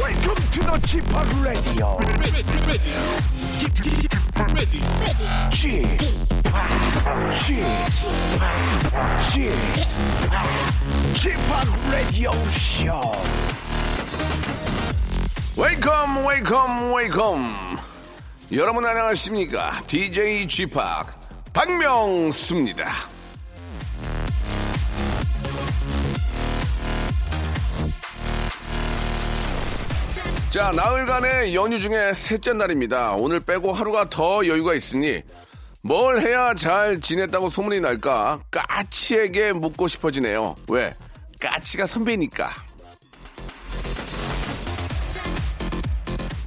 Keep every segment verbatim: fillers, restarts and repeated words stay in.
Welcome to the G-팝 Radio. G-팝 Radio Show. Welcome, welcome, welcome. 여러분 안녕하십니까? 디제이 G-팝 박명수입니다. 자, 나흘간의 연휴 중에 셋째 날입니다. 오늘 빼고 하루가 더 여유가 있으니 뭘 해야 잘 지냈다고 소문이 날까 까치에게 묻고 싶어지네요. 왜? 까치가 선배니까.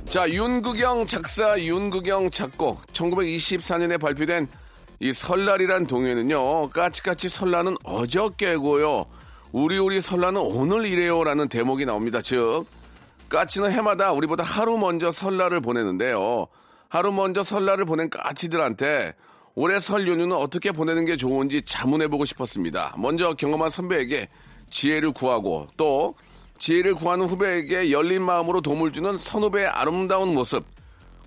자, 윤극영 작사, 윤극영 작곡 천구백이십사 년에 발표된 이 설날이란 동요는요, 까치까치 설날은 어저께고요, 우리우리 설날은 오늘이래요 라는 대목이 나옵니다. 즉 까치는 해마다 우리보다 하루 먼저 설날을 보내는데요. 하루 먼저 설날을 보낸 까치들한테 올해 설 연휴는 어떻게 보내는 게 좋은지 자문해보고 싶었습니다. 먼저 경험한 선배에게 지혜를 구하고 또 지혜를 구하는 후배에게 열린 마음으로 도움을 주는 선후배의 아름다운 모습.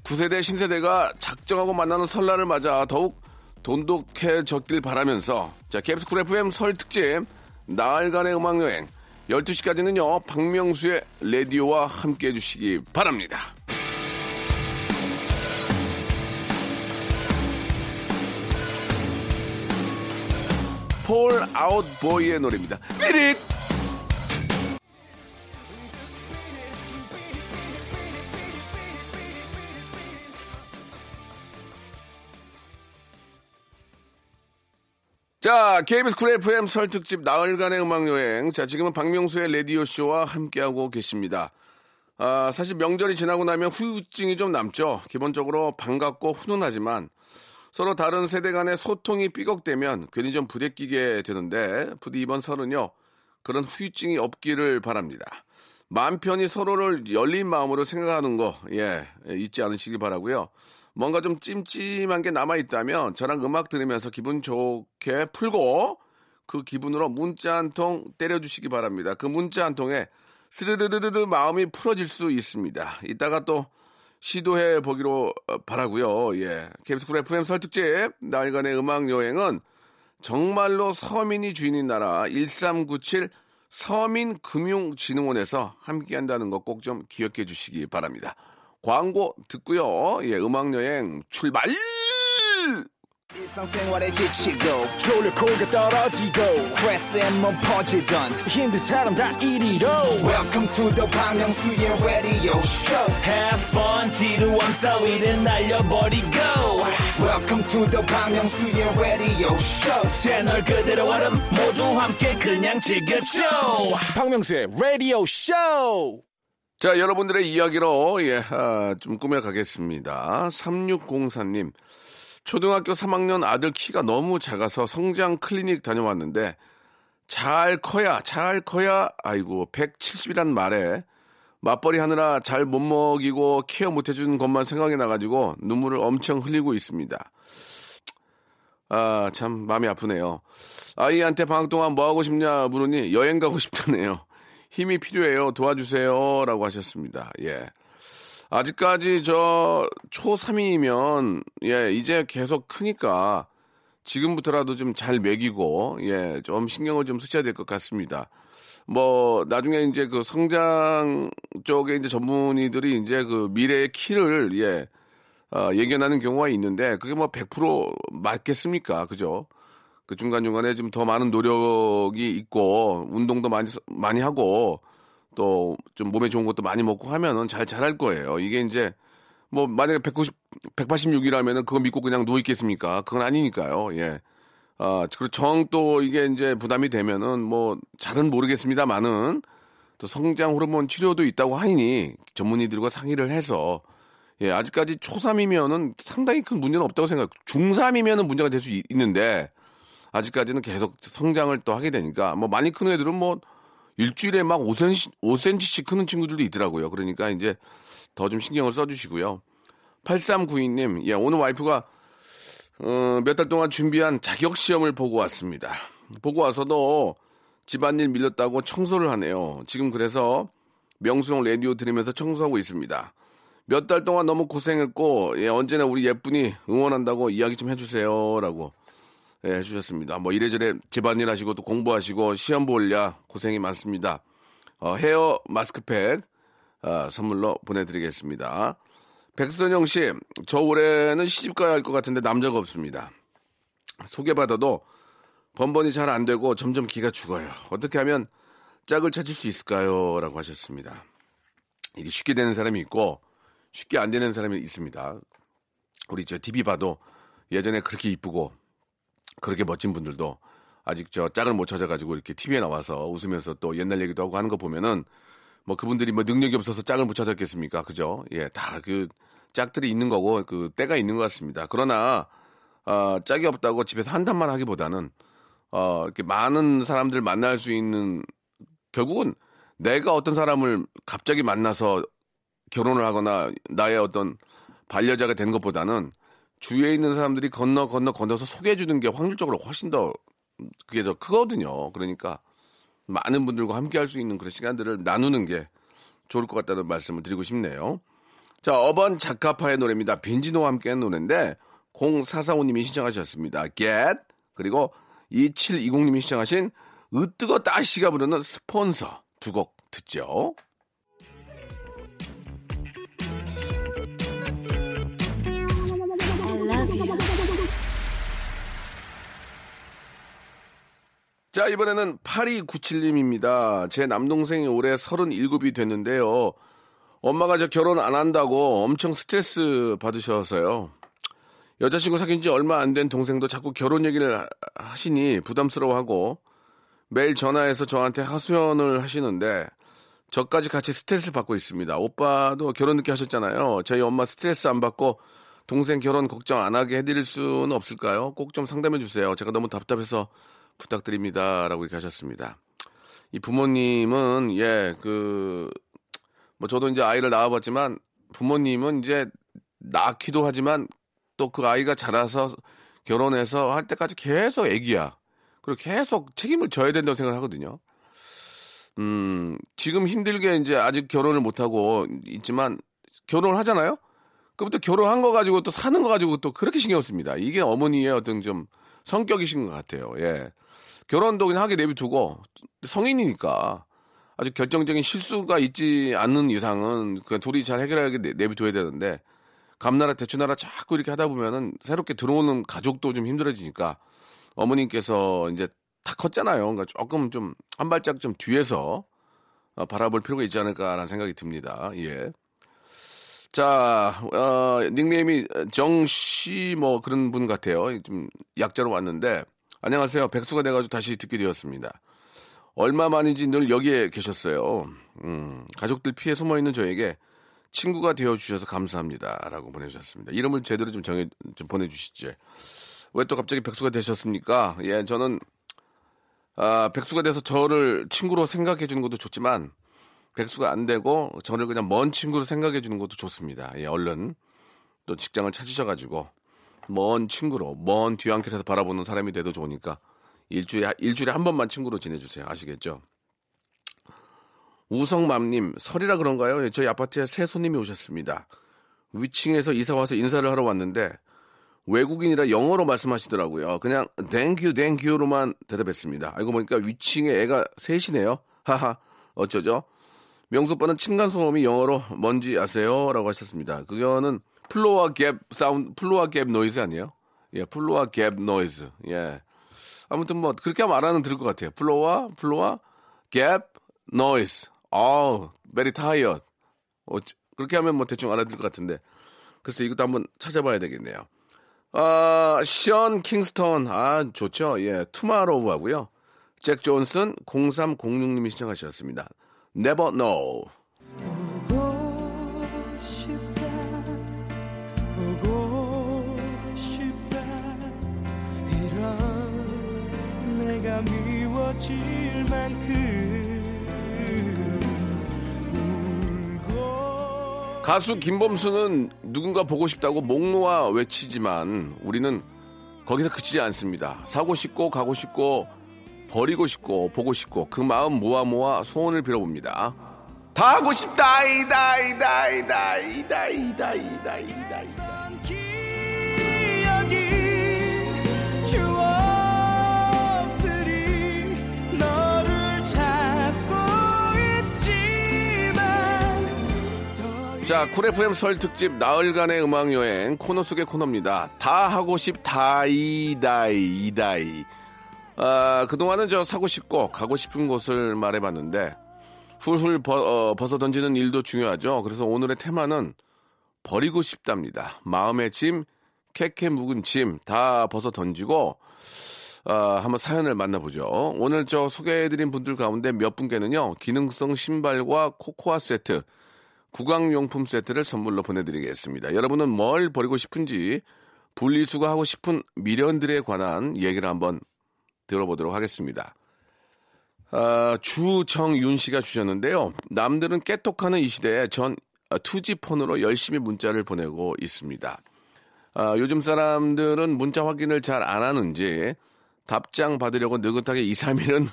구세대 신세대가 작정하고 만나는 설날을 맞아 더욱 돈독해졌길 바라면서, 자, 케이비에스 쿨 에프엠 설 특집 나흘간의 음악여행 열두 시까지는요, 박명수의 라디오와 함께 해주시기 바랍니다. 폴 아웃보이의 노래입니다. 삐릿! 자, 케이비에스 쿨 에프엠 설 특집 나흘간의 음악여행. 자, 지금은 박명수의 라디오쇼와 함께하고 계십니다. 아, 사실 명절이 지나고 나면 후유증이 좀 남죠. 기본적으로 반갑고 훈훈하지만 서로 다른 세대 간의 소통이 삐걱대면 괜히 좀 부대끼게 되는데, 부디 이번 설은요, 그런 후유증이 없기를 바랍니다. 마음 편히 서로를 열린 마음으로 생각하는 거, 예, 잊지 않으시길 바라고요. 뭔가 좀 찜찜한 게 남아있다면 저랑 음악 들으면서 기분 좋게 풀고 그 기분으로 문자 한 통 때려주시기 바랍니다. 그 문자 한 통에 스르르르르 마음이 풀어질 수 있습니다. 이따가 또 시도해 보기로 바라고요. 예, 케이비에스 쿨 에프엠 설 특집 나흘간의 음악여행은 정말로 서민이 주인인 나라 일삼구칠 서민금융진흥원에서 함께한다는 거 꼭 좀 기억해 주시기 바랍니다. 광고 듣고요. 예, 음악여행 출발! 일상생활에 지치고 졸려 코가 떨어지고 스트레스에 몸 퍼지던 힘든 사람 다 이리로 Welcome to the 박명수의 radio show. Have fun, 지루한 따위를 날려버리고 Welcome to the 박명수의 radio show. 채널 그대로 와름 모두 함께 그냥 즐겨줘. 박명수의 radio show. 자, 여러분들의 이야기로, 예, 아, 좀 꾸며가겠습니다. 삼육공사 님, 초등학교 삼 학년 아들 키가 너무 작아서 성장 클리닉 다녀왔는데 잘 커야 잘 커야 아이고 백칠십이란 말에 맞벌이 하느라 잘 못 먹이고 케어 못 해준 것만 생각이 나가지고 눈물을 엄청 흘리고 있습니다. 아, 참 마음이 아프네요. 아이한테 방학 동안 뭐 하고 싶냐 물으니 여행 가고 싶다네요. 힘이 필요해요. 도와주세요. 라고 하셨습니다. 예. 아직까지 저 초삼이면, 예, 이제 계속 크니까 지금부터라도 좀 잘 먹이고, 예, 좀 신경을 좀 쓰셔야 될 것 같습니다. 뭐, 나중에 이제 그 성장 쪽에 이제 전문의들이 이제 그 미래의 키를, 예, 어, 예견하는 경우가 있는데 그게 뭐 백 퍼센트 맞겠습니까? 그죠? 그 중간중간에 좀 더 많은 노력이 있고, 운동도 많이, 많이 하고, 또 좀 몸에 좋은 것도 많이 먹고 하면은 잘 자랄 거예요. 이게 이제, 뭐, 만약에 백구십, 백팔십육이라면은 그거 믿고 그냥 누워있겠습니까? 그건 아니니까요. 예. 아, 그리고 정 또 이게 이제 부담이 되면은 뭐, 잘은 모르겠습니다만은 또 성장 호르몬 치료도 있다고 하니 전문의들과 상의를 해서, 예, 아직까지 초삼이면은 상당히 큰 문제는 없다고 생각해요. 중삼이면은 문제가 될 수 있는데, 아직까지는 계속 성장을 또 하게 되니까, 뭐 많이 큰 애들은 뭐 일주일에 막 오 센티미터씩 크는 친구들도 있더라고요. 그러니까 이제 더 좀 신경을 써주시고요. 팔삼구이 님, 예, 오늘 와이프가 어, 몇 달 동안 준비한 자격시험을 보고 왔습니다. 보고 와서도 집안일 밀렸다고 청소를 하네요. 지금 그래서 명수형 라디오 들으면서 청소하고 있습니다. 몇 달 동안 너무 고생했고, 예, 언제나 우리 예쁜이 응원한다고 이야기 좀 해주세요. 라고, 예, 해주셨습니다. 뭐 이래저래 집안일 하시고 또 공부하시고 시험 보려 고생이 많습니다. 어, 헤어 마스크팩, 어, 선물로 보내드리겠습니다. 백선영 씨, 저 올해는 시집가야 할 것 같은데 남자가 없습니다. 소개받아도 번번이 잘 안 되고 점점 기가 죽어요. 어떻게 하면 짝을 찾을 수 있을까요? 라고 하셨습니다. 이게 쉽게 되는 사람이 있고 쉽게 안 되는 사람이 있습니다. 우리 저 티비 봐도 예전에 그렇게 이쁘고 그렇게 멋진 분들도 아직 저 짝을 못 찾아가지고 이렇게 티비에 나와서 웃으면서 또 옛날 얘기도 하고 하는 거 보면은 뭐 그분들이 뭐 능력이 없어서 짝을 못 찾았겠습니까? 그죠? 예, 다 그 짝들이 있는 거고 그 때가 있는 것 같습니다. 그러나 어, 짝이 없다고 집에서 한탄만 하기보다는 어, 이렇게 많은 사람들 만날 수 있는 결국은 내가 어떤 사람을 갑자기 만나서 결혼을 하거나 나의 어떤 반려자가 된 것보다는 주위에 있는 사람들이 건너 건너 건너서 소개해 주는 게 확률적으로 훨씬 더 그게 더 크거든요. 그러니까 많은 분들과 함께 할 수 있는 그런 시간들을 나누는 게 좋을 것 같다는 말씀을 드리고 싶네요. 자, 어반 자카파의 노래입니다. 빈지노와 함께한 노래인데 공사사오님이 신청하셨습니다. Get 그리고 이칠이공님이 신청하신 으뜨거 따시가 부르는 스폰서 두 곡 듣죠. 자, 이번에는 팔이구칠님입니다. 제 남동생이 올해 서른일곱이 됐는데요. 엄마가 저 결혼 안 한다고 엄청 스트레스 받으셔서요. 여자친구 사귄 지 얼마 안 된 동생도 자꾸 결혼 얘기를 하시니 부담스러워하고 매일 전화해서 저한테 하소연을 하시는데 저까지 같이 스트레스를 받고 있습니다. 오빠도 결혼 늦게 하셨잖아요. 저희 엄마 스트레스 안 받고 동생 결혼 걱정 안 하게 해드릴 수는 없을까요? 꼭 좀 상담해 주세요. 제가 너무 답답해서 부탁드립니다. 라고 이렇게 하셨습니다. 이 부모님은, 예, 그, 뭐 저도 이제 아이를 낳아봤지만 부모님은 이제 낳기도 하지만 또 그 아이가 자라서 결혼해서 할 때까지 계속 애기야. 그리고 계속 책임을 져야 된다고 생각을 하거든요. 음, 지금 힘들게 이제 아직 결혼을 못하고 있지만 결혼을 하잖아요? 그부터 결혼한 거 가지고 또 사는 거 가지고 또 그렇게 신경 씁니다. 이게 어머니의 어떤 좀 성격이신 것 같아요. 예. 결혼도 그냥 하게 내비두고 성인이니까 아주 결정적인 실수가 있지 않는 이상은 그냥 둘이 잘 해결하게 내비둬야 되는데 감나라 대추나라 자꾸 이렇게 하다 보면은 새롭게 들어오는 가족도 좀 힘들어지니까 어머님께서 이제 다 컸잖아요. 그러니까 조금 좀 한 발짝 좀 뒤에서 바라볼 필요가 있지 않을까라는 생각이 듭니다. 예. 자, 어, 닉네임이 정씨 뭐 그런 분 같아요. 좀 약자로 왔는데 안녕하세요. 백수가 돼가지고 다시 듣게 되었습니다. 얼마 만인지 늘 여기에 계셨어요. 음, 가족들 피해 숨어있는 저에게 친구가 되어주셔서 감사합니다. 라고 보내주셨습니다. 이름을 제대로 좀 정해, 좀 보내주시지. 왜 또 갑자기 백수가 되셨습니까? 예, 저는, 아, 백수가 돼서 저를 친구로 생각해주는 것도 좋지만, 백수가 안 되고, 저를 그냥 먼 친구로 생각해주는 것도 좋습니다. 예, 얼른 또 직장을 찾으셔가지고, 먼 친구로, 먼 뒤안길에서 바라보는 사람이 돼도 좋으니까, 일주일에, 일주일에 한 번만 친구로 지내주세요. 아시겠죠? 우성맘님, 설이라 그런가요? 예, 저희 아파트에 새 손님이 오셨습니다. 위층에서 이사와서 인사를 하러 왔는데, 외국인이라 영어로 말씀하시더라고요. 그냥 땡큐 땡큐로만 대답했습니다. 알고 보니까 위층에 애가 셋이네요. 하하 어쩌죠? 명수오빠는 층간소음이 영어로 뭔지 아세요? 라고 하셨습니다. 그거는 플로어 갭 사운드, 플로어 갭 노이즈 아니에요? 예, 플로어 갭 노이즈. 예. 아무튼 뭐 그렇게 하면 알아는 들을 것 같아요. 플로어, 플로어 갭 노이즈. 아우, very tired. 어, 그렇게 하면 뭐 대충 알아들 것 같은데. 글쎄 이것도 한번 찾아봐야 되겠네요. 아, 션 킹스턴, 아, 좋죠. 예, 투마로우 하고요. 잭 존슨, 공삼공육님이 신청하셨습니다. Never Know. 보고 싶다, 보고 싶다, 이런 내가 미워질 만큼 울고. 가수 김범수는 누군가 보고 싶다고 목 놓아 외치지만 우리는 거기서 그치지 않습니다. 사고 싶고 가고 싶고 버리고 싶고 보고 싶고 그 마음 모아 모아 소원을 빌어봅니다. 다 하고 싶다 이다 이다 이다 이다 이다 이다 이다 이다 기억이 추억들이 너를 찾고 있지만. 자, 쿨 에프엠 설 특집 나흘간의 음악여행 코너 속의 코너입니다. 다 하고 싶다 이다 이다 이. 아, 그동안은 저 사고 싶고 가고 싶은 곳을 말해봤는데 훌훌 버, 어, 벗어던지는 일도 중요하죠. 그래서 오늘의 테마는 버리고 싶답니다. 마음의 짐, 캐캐 묵은 짐 다 벗어던지고 어, 한번 사연을 만나보죠. 오늘 저 소개해드린 분들 가운데 몇 분께는요, 기능성 신발과 코코아 세트, 구강용품 세트를 선물로 보내드리겠습니다. 여러분은 뭘 버리고 싶은지, 분리수거하고 싶은 미련들에 관한 얘기를 한번 들어보도록 하겠습니다. 아, 주정윤 씨가 주셨는데요. 남들은 깨톡하는 이 시대에 전 투지 폰으로 열심히 문자를 보내고 있습니다. 아, 요즘 사람들은 문자 확인을 잘 안 하는지 답장 받으려고 느긋하게 이, 삼 일은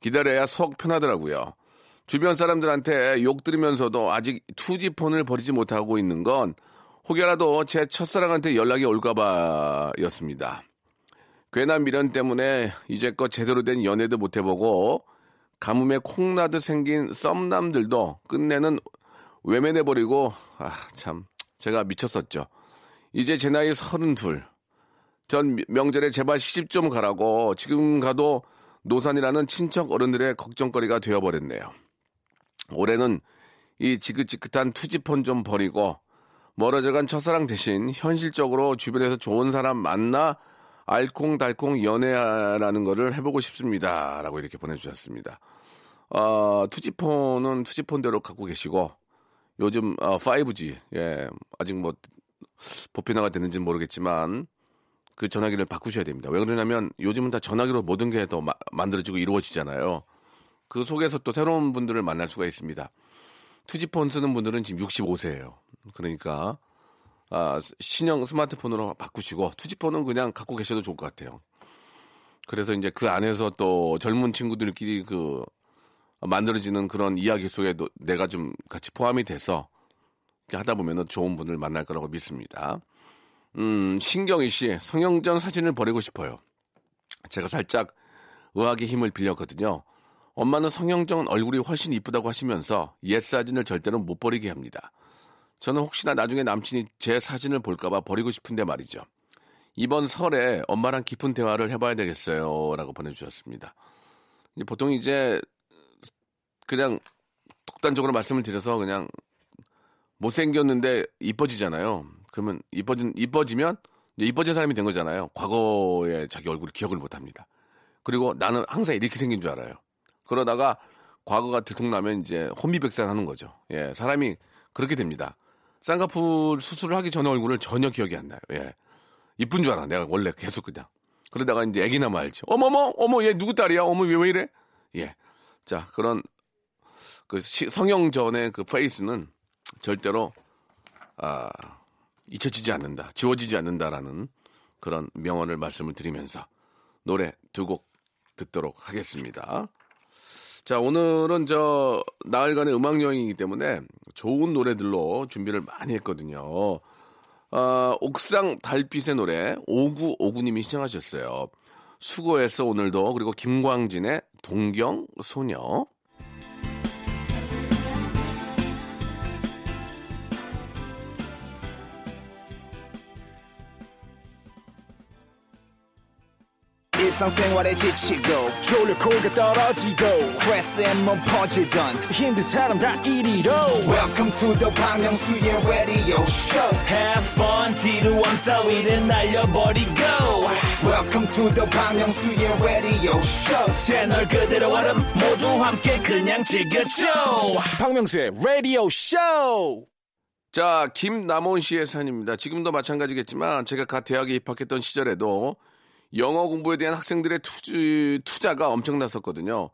기다려야 속 편하더라고요. 주변 사람들한테 욕 들으면서도 아직 투지 폰을 버리지 못하고 있는 건 혹여라도 제 첫사랑한테 연락이 올까봐였습니다. 괜한 미련 때문에 이제껏 제대로 된 연애도 못 해보고 가뭄에 콩나듯 생긴 썸남들도 끝내는 외면해버리고, 아, 참 제가 미쳤었죠. 이제 제 나이 서른둘. 전 명절에 제발 시집 좀 가라고 지금 가도 노산이라는 친척 어른들의 걱정거리가 되어버렸네요. 올해는 이 지긋지긋한 투지폰 좀 버리고 멀어져간 첫사랑 대신 현실적으로 주변에서 좋은 사람 만나 알콩달콩 연애라는 거를 해보고 싶습니다. 라고 이렇게 보내주셨습니다. 어, 투지폰은 투지폰대로 갖고 계시고, 요즘 어, 파이브지, 예, 아직 뭐 보편화가 됐는지는 모르겠지만 그 전화기를 바꾸셔야 됩니다. 왜 그러냐면 요즘은 다 전화기로 모든 게 더 만들어지고 이루어지잖아요. 그 속에서 또 새로운 분들을 만날 수가 있습니다. 투지폰 쓰는 분들은 지금 육십오 세예요. 그러니까 아, 신형 스마트폰으로 바꾸시고, 투지폰은 그냥 갖고 계셔도 좋을 것 같아요. 그래서 이제 그 안에서 또 젊은 친구들끼리 그 만들어지는 그런 이야기 속에도 내가 좀 같이 포함이 돼서 이렇게 하다 보면은 좋은 분을 만날 거라고 믿습니다. 음, 신경희 씨, 성형전 사진을 버리고 싶어요. 제가 살짝 의학의 힘을 빌렸거든요. 엄마는 성형전 얼굴이 훨씬 이쁘다고 하시면서 옛 사진을 절대로 못 버리게 합니다. 저는 혹시나 나중에 남친이 제 사진을 볼까봐 버리고 싶은데 말이죠. 이번 설에 엄마랑 깊은 대화를 해봐야 되겠어요. 라고 보내주셨습니다. 보통 이제 그냥 독단적으로 말씀을 드려서 그냥 못생겼는데 이뻐지잖아요. 그러면 이뻐진, 이뻐지면 이뻐진 사람이 된 거잖아요. 과거에 자기 얼굴을 기억을 못합니다. 그리고 나는 항상 이렇게 생긴 줄 알아요. 그러다가 과거가 들통나면 이제 혼미백산하는 거죠. 예, 사람이 그렇게 됩니다. 쌍꺼풀 수술을 하기 전에 얼굴을 전혀 기억이 안 나요. 예. 이쁜 줄 알아. 내가 원래 계속 그냥. 그러다가 이제 애기 나면 알지. 어머머, 어머, 얘 누구 딸이야? 어머, 왜, 왜 이래? 예. 자, 그런, 그 시, 성형 전의 그 페이스는 절대로, 아, 잊혀지지 않는다. 지워지지 않는다라는 그런 명언을 말씀을 드리면서 노래 두 곡 듣도록 하겠습니다. 자, 오늘은 저 나흘간의 음악여행이기 때문에 좋은 노래들로 준비를 많이 했거든요. 어, 옥상 달빛의 노래 오구오구님이 신청하셨어요. 수고했어 오늘도. 그리고 김광진의 동경소녀. 일상생활에 지치고, 졸려 코가 떨어지고, 스트레스에 몸 퍼지던, 힘든 사람 다 이리로. Welcome to the 박명수의 radio show. Have fun, 지루한 따위를 날려버리고. Welcome to the 박명수의 radio show. 채널 그대로 와름 모두 함께 그냥 즐겨줘. 박명수의 radio show. 자, 김남원 씨의 사연입니다. 지금도 마찬가지겠지만, 제가 갓 대학에 입학했던 시절에도 영어 공부에 대한 학생들의 투지, 투자가 엄청났었거든요.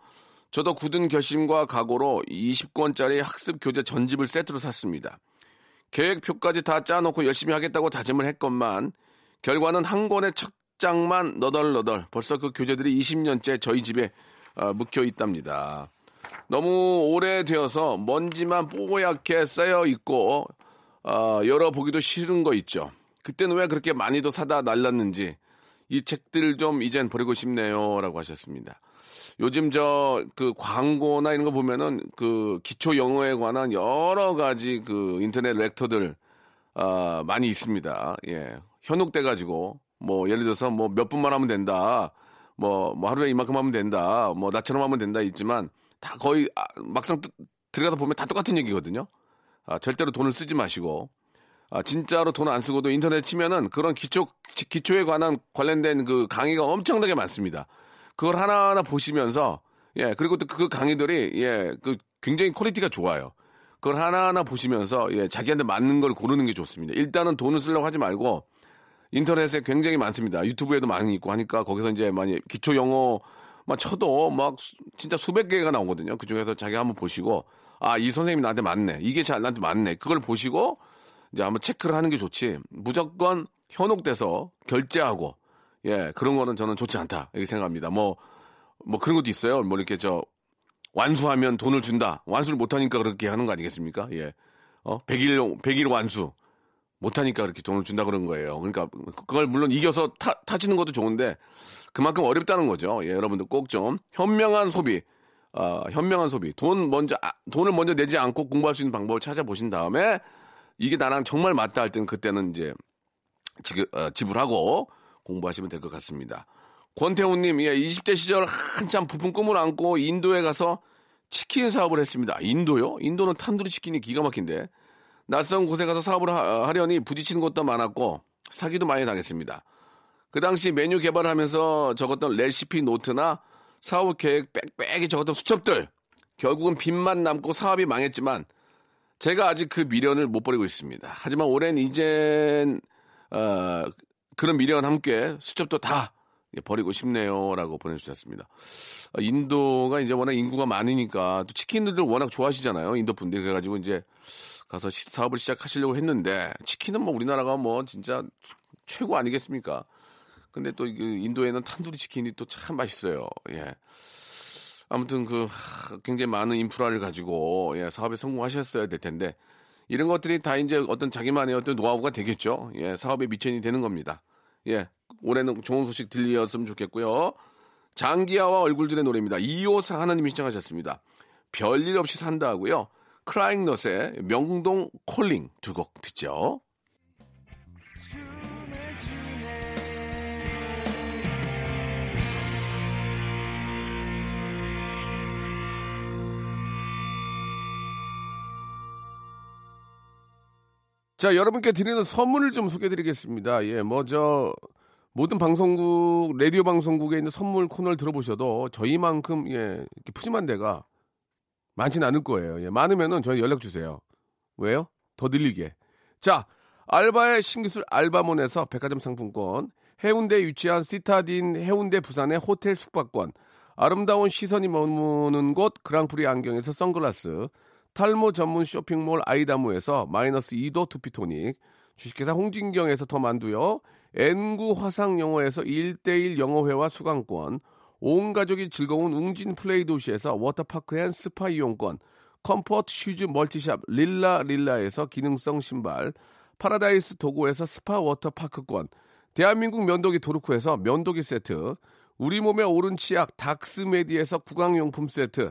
저도 굳은 결심과 각오로 이십 권짜리 학습 교재 전집을 세트로 샀습니다. 계획표까지 다 짜놓고 열심히 하겠다고 다짐을 했건만 결과는 한 권의 첫 장만 너덜너덜. 벌써 그 교재들이 이십 년째 저희 집에 어, 묵혀 있답니다. 너무 오래되어서 먼지만 뽀얗게 쌓여있고 어, 열어보기도 싫은 거 있죠. 그때는 왜 그렇게 많이도 사다 날랐는지 이 책들을 좀 이젠 버리고 싶네요 라고 하셨습니다. 요즘 저 그 광고나 이런 거 보면은 그 기초 영어에 관한 여러 가지 그 인터넷 렉터들 아, 많이 있습니다. 예. 현혹돼 가지고 뭐 예를 들어서 뭐 몇 분만 하면 된다. 뭐, 뭐 하루에 이만큼 하면 된다. 뭐 나처럼 하면 된다 있지만 다 거의 아, 막상 뜨, 들어가서 보면 다 똑같은 얘기거든요. 아, 절대로 돈을 쓰지 마시고 아, 진짜로 돈 안 쓰고도 인터넷 치면은 그런 기초 기초에 관한 관련된 그 강의가 엄청나게 많습니다. 그걸 하나하나 보시면서, 예, 그리고 또 그 강의들이, 예, 그 굉장히 퀄리티가 좋아요. 그걸 하나하나 보시면서, 예, 자기한테 맞는 걸 고르는 게 좋습니다. 일단은 돈을 쓰려고 하지 말고, 인터넷에 굉장히 많습니다. 유튜브에도 많이 있고 하니까 거기서 이제 많이 기초 영어만 쳐도 막 수, 진짜 수백 개가 나오거든요. 그 중에서 자기 한번 보시고, 아, 이 선생님이 나한테 맞네. 이게 잘 나한테 맞네. 그걸 보시고, 이제 한번 체크를 하는 게 좋지. 무조건 현혹돼서 결제하고, 예, 그런 거는 저는 좋지 않다, 이렇게 생각합니다. 뭐, 뭐 그런 것도 있어요. 뭐 이렇게 저, 완수하면 돈을 준다. 완수를 못하니까 그렇게 하는 거 아니겠습니까? 예. 어, 백일, 백일 완수. 못하니까 그렇게 돈을 준다 그런 거예요. 그러니까, 그걸 물론 이겨서 타, 타지는 것도 좋은데, 그만큼 어렵다는 거죠. 예, 여러분들 꼭 좀, 현명한 소비, 어, 현명한 소비. 돈 먼저, 아, 돈을 먼저 내지 않고 공부할 수 있는 방법을 찾아보신 다음에, 이게 나랑 정말 맞다 할 때는 그때는 이제, 지, 어, 지불하고, 공부하시면 될 것 같습니다. 권태훈님, 예, 이십 대 시절 한참 부푼 꿈을 안고 인도에 가서 치킨 사업을 했습니다. 인도요? 인도는 탄두리 치킨이 기가 막힌데. 낯선 곳에 가서 사업을 하, 하려니 부딪히는 것도 많았고 사기도 많이 당했습니다. 그 당시 메뉴 개발을 하면서 적었던 레시피 노트나 사업 계획 빽빽이 적었던 수첩들. 결국은 빚만 남고 사업이 망했지만 제가 아직 그 미련을 못 버리고 있습니다. 하지만 올해는 이젠... 어, 그런 미래와 함께 수첩도 다 버리고 싶네요라고 보내주셨습니다. 인도가 이제 워낙 인구가 많으니까 또 치킨들을 워낙 좋아하시잖아요. 인도 분들 그래가지고 이제 가서 사업을 시작하시려고 했는데 치킨은 뭐 우리나라가 뭐 진짜 최고 아니겠습니까? 근데 또 인도에는 탄두리 치킨이 또 참 맛있어요. 예. 아무튼 그 굉장히 많은 인프라를 가지고 예, 사업에 성공하셨어야 될 텐데. 이런 것들이 다 이제 어떤 자기만의 어떤 노하우가 되겠죠. 예, 사업의 미천이 되는 겁니다. 예, 올해는 좋은 소식 들리었으면 좋겠고요. 장기하와 얼굴들의 노래입니다. 이오사 하나님이 시청하셨습니다. 별일 없이 산다 하고요. 크라잉넛의 명동 콜링 두 곡 듣죠. 자, 여러분께 드리는 선물을 좀 소개해드리겠습니다. 예, 뭐, 저, 모든 방송국, 라디오 방송국에 있는 선물 코너를 들어보셔도 저희만큼, 예, 이렇게 푸짐한 데가 많진 않을 거예요. 예, 많으면은 저희 연락주세요. 왜요? 더 늘리게. 자, 알바의 신기술 알바몬에서 백화점 상품권, 해운대에 위치한 시타딘 해운대 부산의 호텔 숙박권, 아름다운 시선이 머무는 곳 그랑프리 안경에서 선글라스, 탈모 전문 쇼핑몰 아이다무에서 마이너스 이 도 두피토닉, 주식회사 홍진경에서 더 만두요, 엔구 화상영어에서 일 대일 영어회화 수강권, 온 가족이 즐거운 웅진 플레이 도시에서 워터파크 앤 스파 이용권, 컴포트 슈즈 멀티샵 릴라릴라에서 기능성 신발, 파라다이스 도구에서 스파 워터파크권, 대한민국 면도기 도루쿠에서 면도기 세트, 우리 몸의 오른 치약 닥스메디에서 구강용품 세트,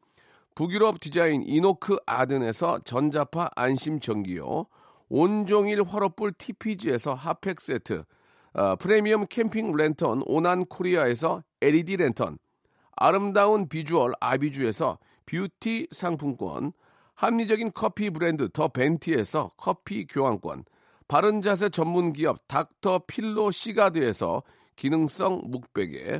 북유럽 디자인 이노크 아든에서 전자파 안심전기요, 온종일 화로불 티피지에서 핫팩 세트, 어, 프리미엄 캠핑 랜턴 오난코리아에서 엘이디 랜턴, 아름다운 비주얼 아비주에서 뷰티 상품권, 합리적인 커피 브랜드 더 벤티에서 커피 교환권, 바른자세 전문기업 닥터필로 시가드에서 기능성 목베개,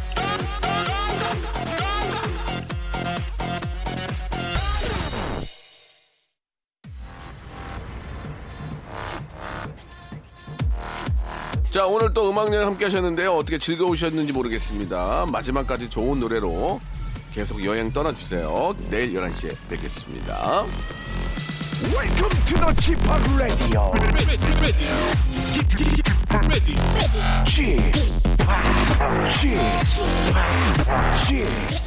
자, 오늘 또 음악여행 함께 하셨는데요. 어떻게 즐거우셨는지 모르겠습니다. 마지막까지 좋은 노래로 계속 여행 떠나주세요. 내일 열한 시에 뵙겠습니다. Welcome to the G-팝 Radio. G-팝 G-팝 G-팝